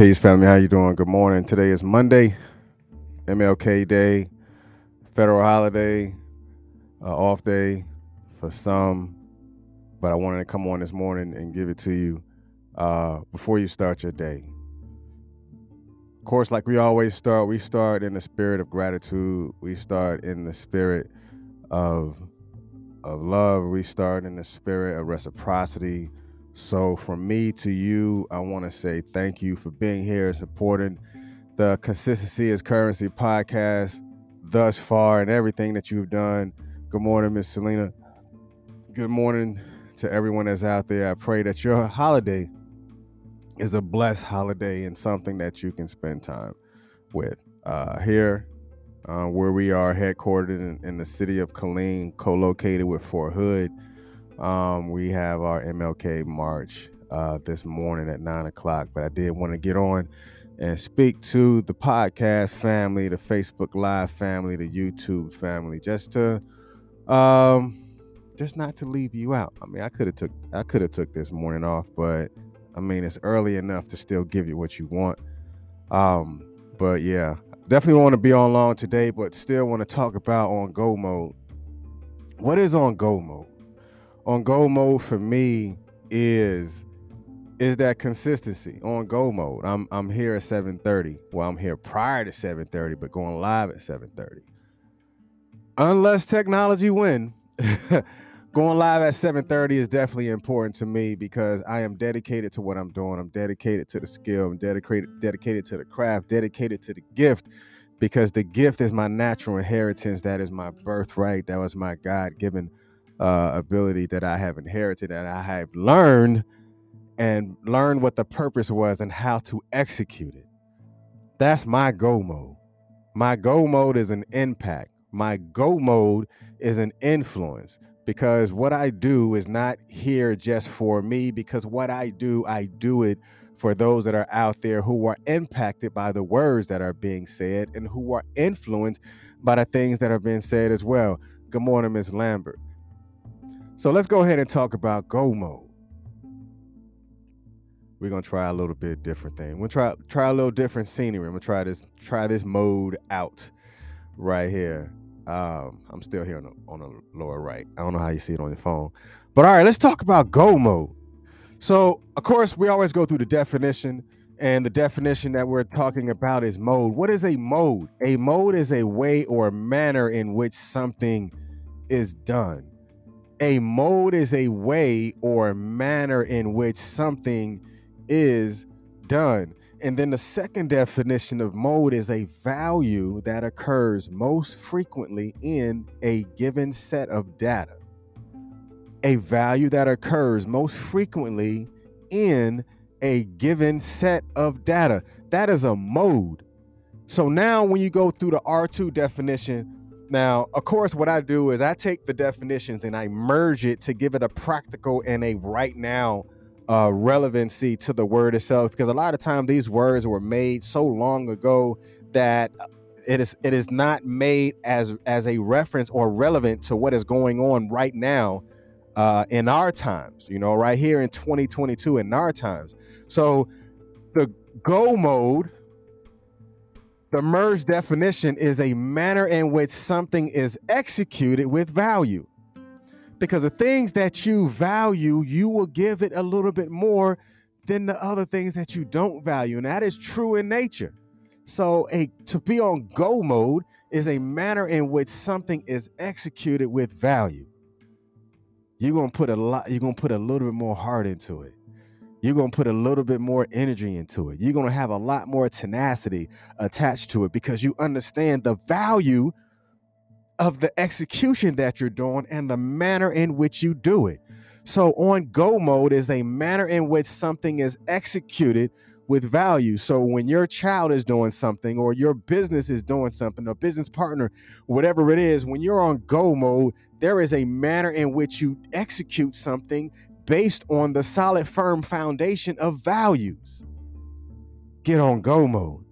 Peace, family. How you doing? Good morning. Today is Monday, MLK Day, federal holiday, off day for some, but I wanted to come on this morning and give it to you before you start your day. Of course, like we always start, we start in the spirit of gratitude. We start in the spirit of love. We start in the spirit of reciprocity. So from me to you, I want to say thank you for being here and supporting the Consistency is Currency podcast thus far and everything that you've done. Good morning, Miss Selena. Good morning to everyone that's out there. I pray that your holiday is a blessed holiday and something that you can spend time with. Here, where we are headquartered in the city of Killeen, co-located with Fort Hood, we have our MLK March this morning at 9 o'clock, but I did want to get on and speak to the podcast family, the Facebook Live family, the YouTube family, just to, just not to leave you out. I mean, I could have took this morning off, but I mean, it's early enough to still give you what you want. But yeah, definitely want to be on long today, but still want to talk about on go mode. What is on go mode? On go mode for me is that consistency on go mode. I'm here at 7:30. Well, I'm here prior to 7:30, but going live at 7:30. Unless technology win, going live at 7:30 is definitely important to me because I am dedicated to what I'm doing. I'm dedicated to the skill. I'm dedicated to the craft, dedicated to the gift, because the gift is my natural inheritance. That is my birthright. That was my God-given ability that I have inherited, and I have learned what the purpose was and how to execute it. That's my go mode. My go mode is an impact. My go mode is an influence, because what I do is not here just for me, because what I do it for those that are out there who are impacted by the words that are being said and who are influenced by the things that have been said as well. Good morning, Ms. Lambert. So let's go ahead and talk about go mode. We're gonna try a little bit different thing. We'll try a little different scenery. I'm gonna try this mode out right here. I'm still here on the lower right. I don't know how you see it on your phone, but all right, let's talk about go mode. So of course we always go through the definition, and the definition that we're talking about is mode. What is a mode? A mode is a way or manner in which something is done. A mode is a way or manner in which something is done. And then the second definition of mode is a value that occurs most frequently in a given set of data. A value that occurs most frequently in a given set of data. That is a mode. So now when you go through the R2 definition, now, of course, what I do is I take the definitions and I merge it to give it a practical and a right now relevancy to the word itself, because a lot of times these words were made so long ago that it is not made as a reference or relevant to what is going on right now in our times, you know, right here in 2022 in our times. So the go mode, the merge definition, is a manner in which something is executed with value, because the things that you value, you will give it a little bit more than the other things that you don't value. And that is true in nature. So to be on go mode is a manner in which something is executed with value. You're going to put a little bit more heart into it. You're going to put a little bit more energy into it. You're going to have a lot more tenacity attached to it, because you understand the value of the execution that you're doing and the manner in which you do it. So on go mode is a manner in which something is executed with value. So when your child is doing something, or your business is doing something, a business partner, whatever it is, when you're on go mode, there is a manner in which you execute something based on the solid, firm foundation of values. Get on go mode.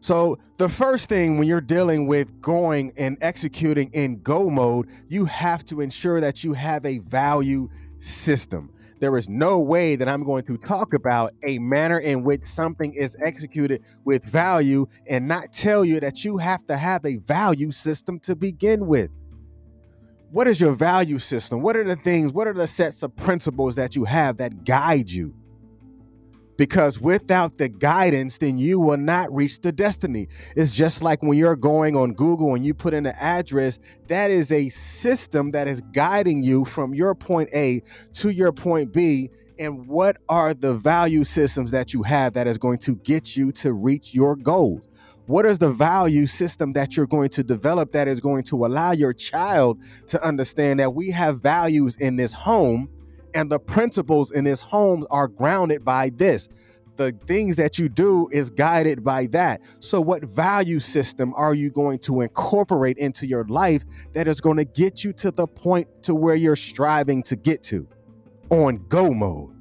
So the first thing when you're dealing with going and executing in go mode, you have to ensure that you have a value system. There is no way that I'm going to talk about a manner in which something is executed with value and not tell you that you have to have a value system to begin with. What is your value system? What are the things, what are the sets of principles that you have that guide you? Because without the guidance, then you will not reach the destiny. It's just like when you're going on Google and you put in an address, that is a system that is guiding you from your point A to your point B. And what are the value systems that you have that is going to get you to reach your goals? What is the value system that you're going to develop that is going to allow your child to understand that we have values in this home? And the principles in this home are grounded by this. The things that you do is guided by that. So what value system are you going to incorporate into your life that is going to get you to the point to where you're striving to get to on go mode?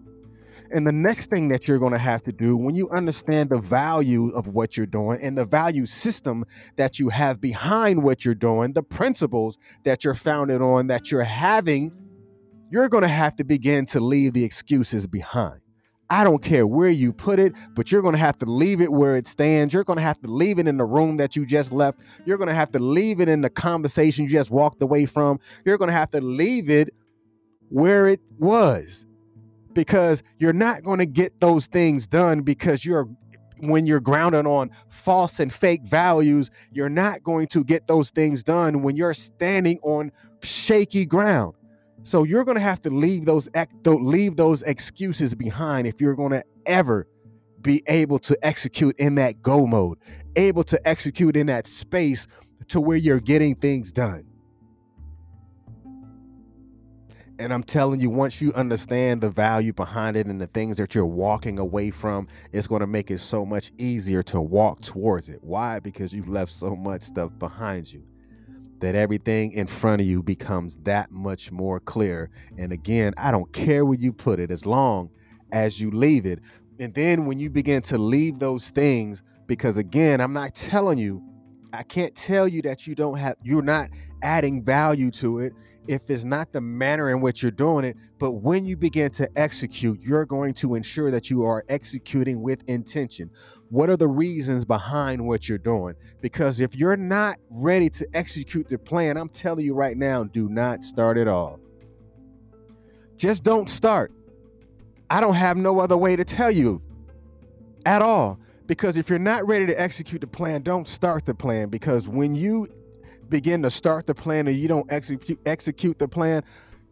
And the next thing that you're going to have to do when you understand the value of what you're doing and the value system that you have behind what you're doing, the principles that you're founded on that you're having, you're going to have to begin to leave the excuses behind. I don't care where you put it, but you're going to have to leave it where it stands. You're going to have to leave it in the room that you just left. You're going to have to leave it in the conversation you just walked away from. You're going to have to leave it where it was, because you're not going to get those things done because when you're grounded on false and fake values, you're not going to get those things done when you're standing on shaky ground. So you're going to have to leave those excuses behind if you're going to ever be able to execute in that go mode, able to execute in that space to where you're getting things done. And I'm telling you, once you understand the value behind it and the things that you're walking away from, it's going to make it so much easier to walk towards it. Why? Because you've left so much stuff behind you that everything in front of you becomes that much more clear. And again, I don't care where you put it as long as you leave it. And then when you begin to leave those things, because again, I'm not telling you, I can't tell you that you're not adding value to it if it's not the manner in which you're doing it. But when you begin to execute, you're going to ensure that you are executing with intention. What are the reasons behind what you're doing? Because if you're not ready to execute the plan, I'm telling you right now, do not start at all. Just don't start. I don't have no other way to tell you at all. Because if you're not ready to execute the plan, don't start the plan. Because when you begin to start the plan and you don't execute the plan,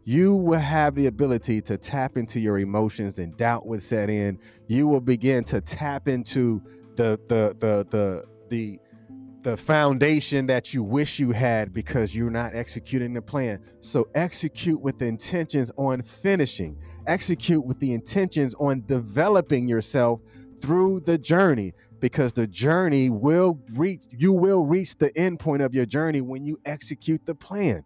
you will have the ability to tap into your emotions and doubt will set in. You will begin to tap into the foundation that you wish you had because you're not executing the plan. So execute with intentions on finishing. Execute with the intentions on developing yourself through the journey, because the journey will reach the end point of your journey when you execute the plan.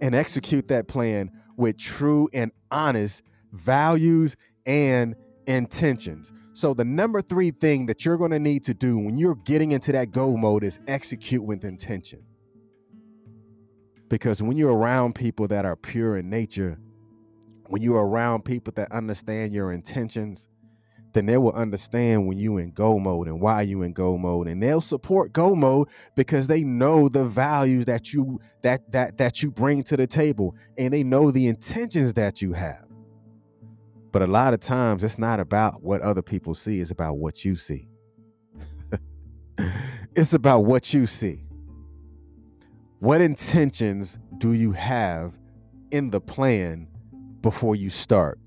And execute that plan with true and honest values and intentions. So the number 3 thing that you're going to need to do when you're getting into that go mode is execute with intention. Because when you're around people that are pure in nature, when you're around people that understand your intentions, then they will understand when you in go mode and why you in go mode, and they'll support go mode because they know the values that you bring to the table, and they know the intentions that you have. But a lot of times it's not about what other people see, it's about what you see. It's about what you see. What intentions do you have in the plan before you start?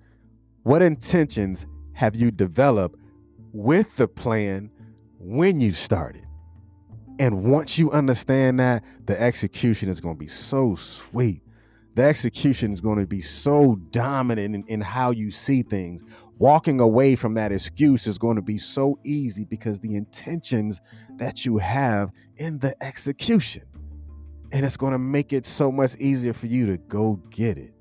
What intentions have you developed with the plan when you started? And once you understand that, the execution is going to be so sweet. The execution is going to be so dominant in how you see things. Walking away from that excuse is going to be so easy because the intentions that you have in the execution. And it's going to make it so much easier for you to go get it.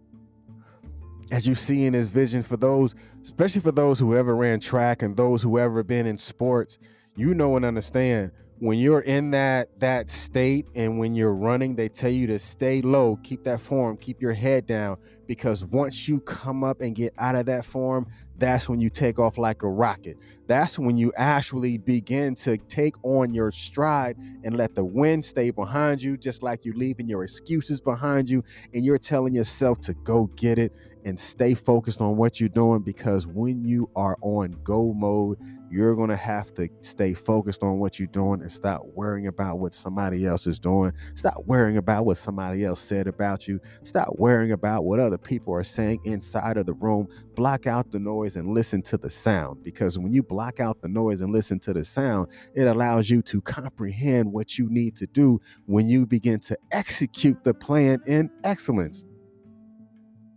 As you see in this vision, for those, especially for those who ever ran track and those who ever been in sports, you know and understand when you're in that state and when you're running, they tell you to stay low, keep that form, keep your head down, because once you come up and get out of that form, that's when you take off like a rocket. That's when you actually begin to take on your stride and let the wind stay behind you, just like you're leaving your excuses behind you and you're telling yourself to go get it and stay focused on what you're doing, because when you are on go mode, you're going to have to stay focused on what you're doing and stop worrying about what somebody else is doing. Stop worrying about what somebody else said about you. Stop worrying about what other people are saying inside of the room. Block out the noise and listen to the sound, because when you block out the noise and listen to the sound, it allows you to comprehend what you need to do when you begin to execute the plan in excellence.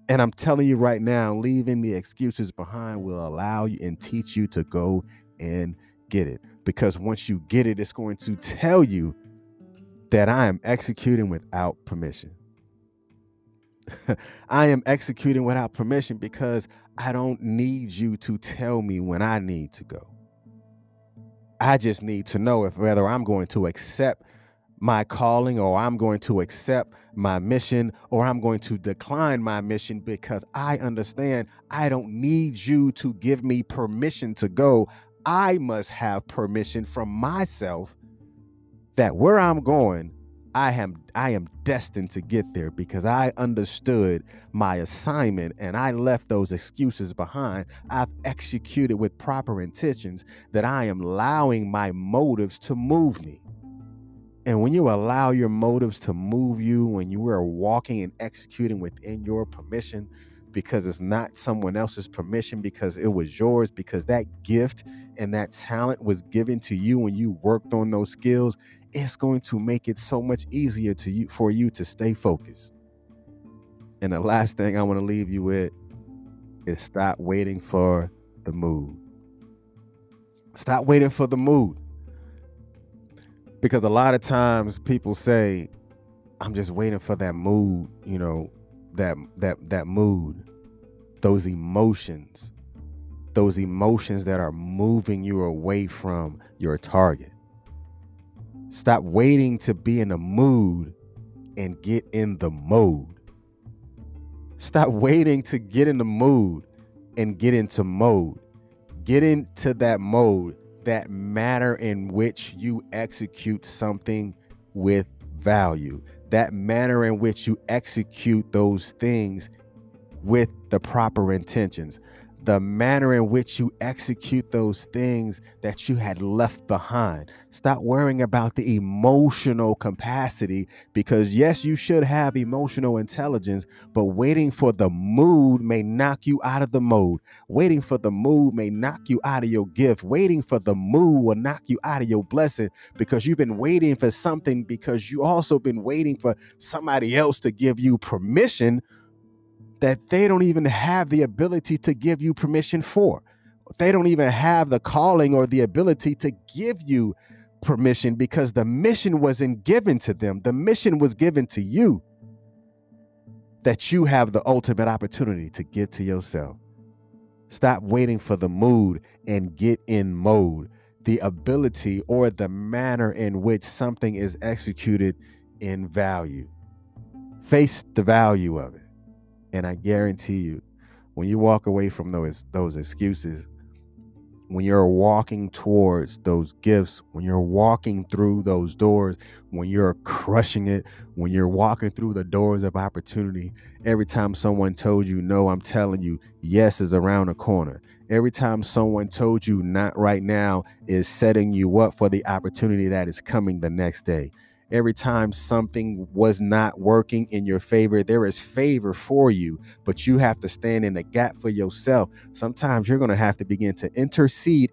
And I'm telling you right now, leaving the excuses behind will allow you and teach you to go and get it. Because once you get it, it's going to tell you that I am executing without permission. I am executing without permission because I don't need you to tell me when I need to go. I just need to know if whether I'm going to accept my calling, or I'm going to accept my mission, or I'm going to decline my mission, because I understand I don't need you to give me permission to go. I must have permission from myself that where I'm going, I am destined to get there, because I understood my assignment and I left those excuses behind. I've executed with proper intentions that I am allowing my motives to move me. And when you allow your motives to move you, when you are walking and executing within your permission, because it's not someone else's permission, because it was yours, because that gift and that talent was given to you when you worked on those skills, it's going to make it so much easier for you to stay focused. And the last thing I want to leave you with is stop waiting for the mood. Stop waiting for the mood. Because a lot of times people say, I'm just waiting for that mood, you know, that mood, those emotions that are moving you away from your target. Stop waiting to be in a mood and get in the mode. Stop waiting to get in the mood and get into mode. Get into that mode, that manner in which you execute something with value, that manner in which you execute those things with the proper intentions, the manner in which you execute those things that you had left behind. Stop worrying about the emotional capacity, because yes, you should have emotional intelligence, but waiting for the mood may knock you out of the mode. Waiting for the mood may knock you out of your gift. Waiting for the mood will knock you out of your blessing, because you've been waiting for something, because you also been waiting for somebody else to give you permission that they don't even have the ability to give you permission for. They don't even have the calling or the ability to give you permission, because the mission wasn't given to them. The mission was given to you, that you have the ultimate opportunity to get to yourself. Stop waiting for the mood and get in mode. The ability or the manner in which something is executed in value. Face the value of it. And I guarantee you, when you walk away from those excuses, when you're walking towards those gifts, when you're walking through those doors, when you're crushing it, when you're walking through the doors of opportunity, every time someone told you no, I'm telling you, yes is around the corner. Every time someone told you not right now is setting you up for the opportunity that is coming the next day. Every time something was not working in your favor, there is favor for you, but you have to stand in the gap for yourself. Sometimes you're going to have to begin to intercede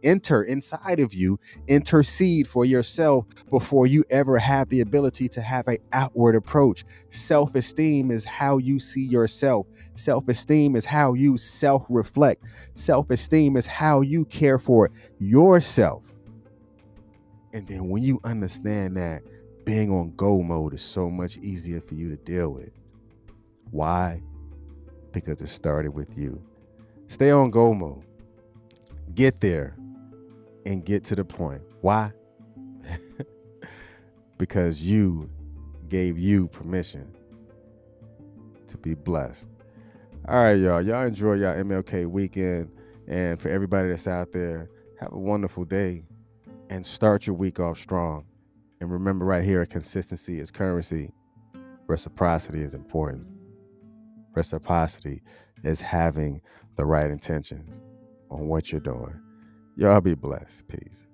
for yourself before you ever have the ability to have an outward approach. Self-esteem is how you see yourself. Self-esteem is how you self-reflect. Self-esteem is how you care for yourself. And then when you understand that, being on go mode is so much easier for you to deal with. Why? Because it started with you. Stay on go mode. Get there and get to the point. Why? because you gave you permission to be blessed. All right, y'all. Y'all enjoy y'all MLK weekend. And for everybody that's out there, have a wonderful day and start your week off strong. And remember right here, consistency is currency. Reciprocity is important. Reciprocity is having the right intentions on what you're doing. Y'all be blessed. Peace.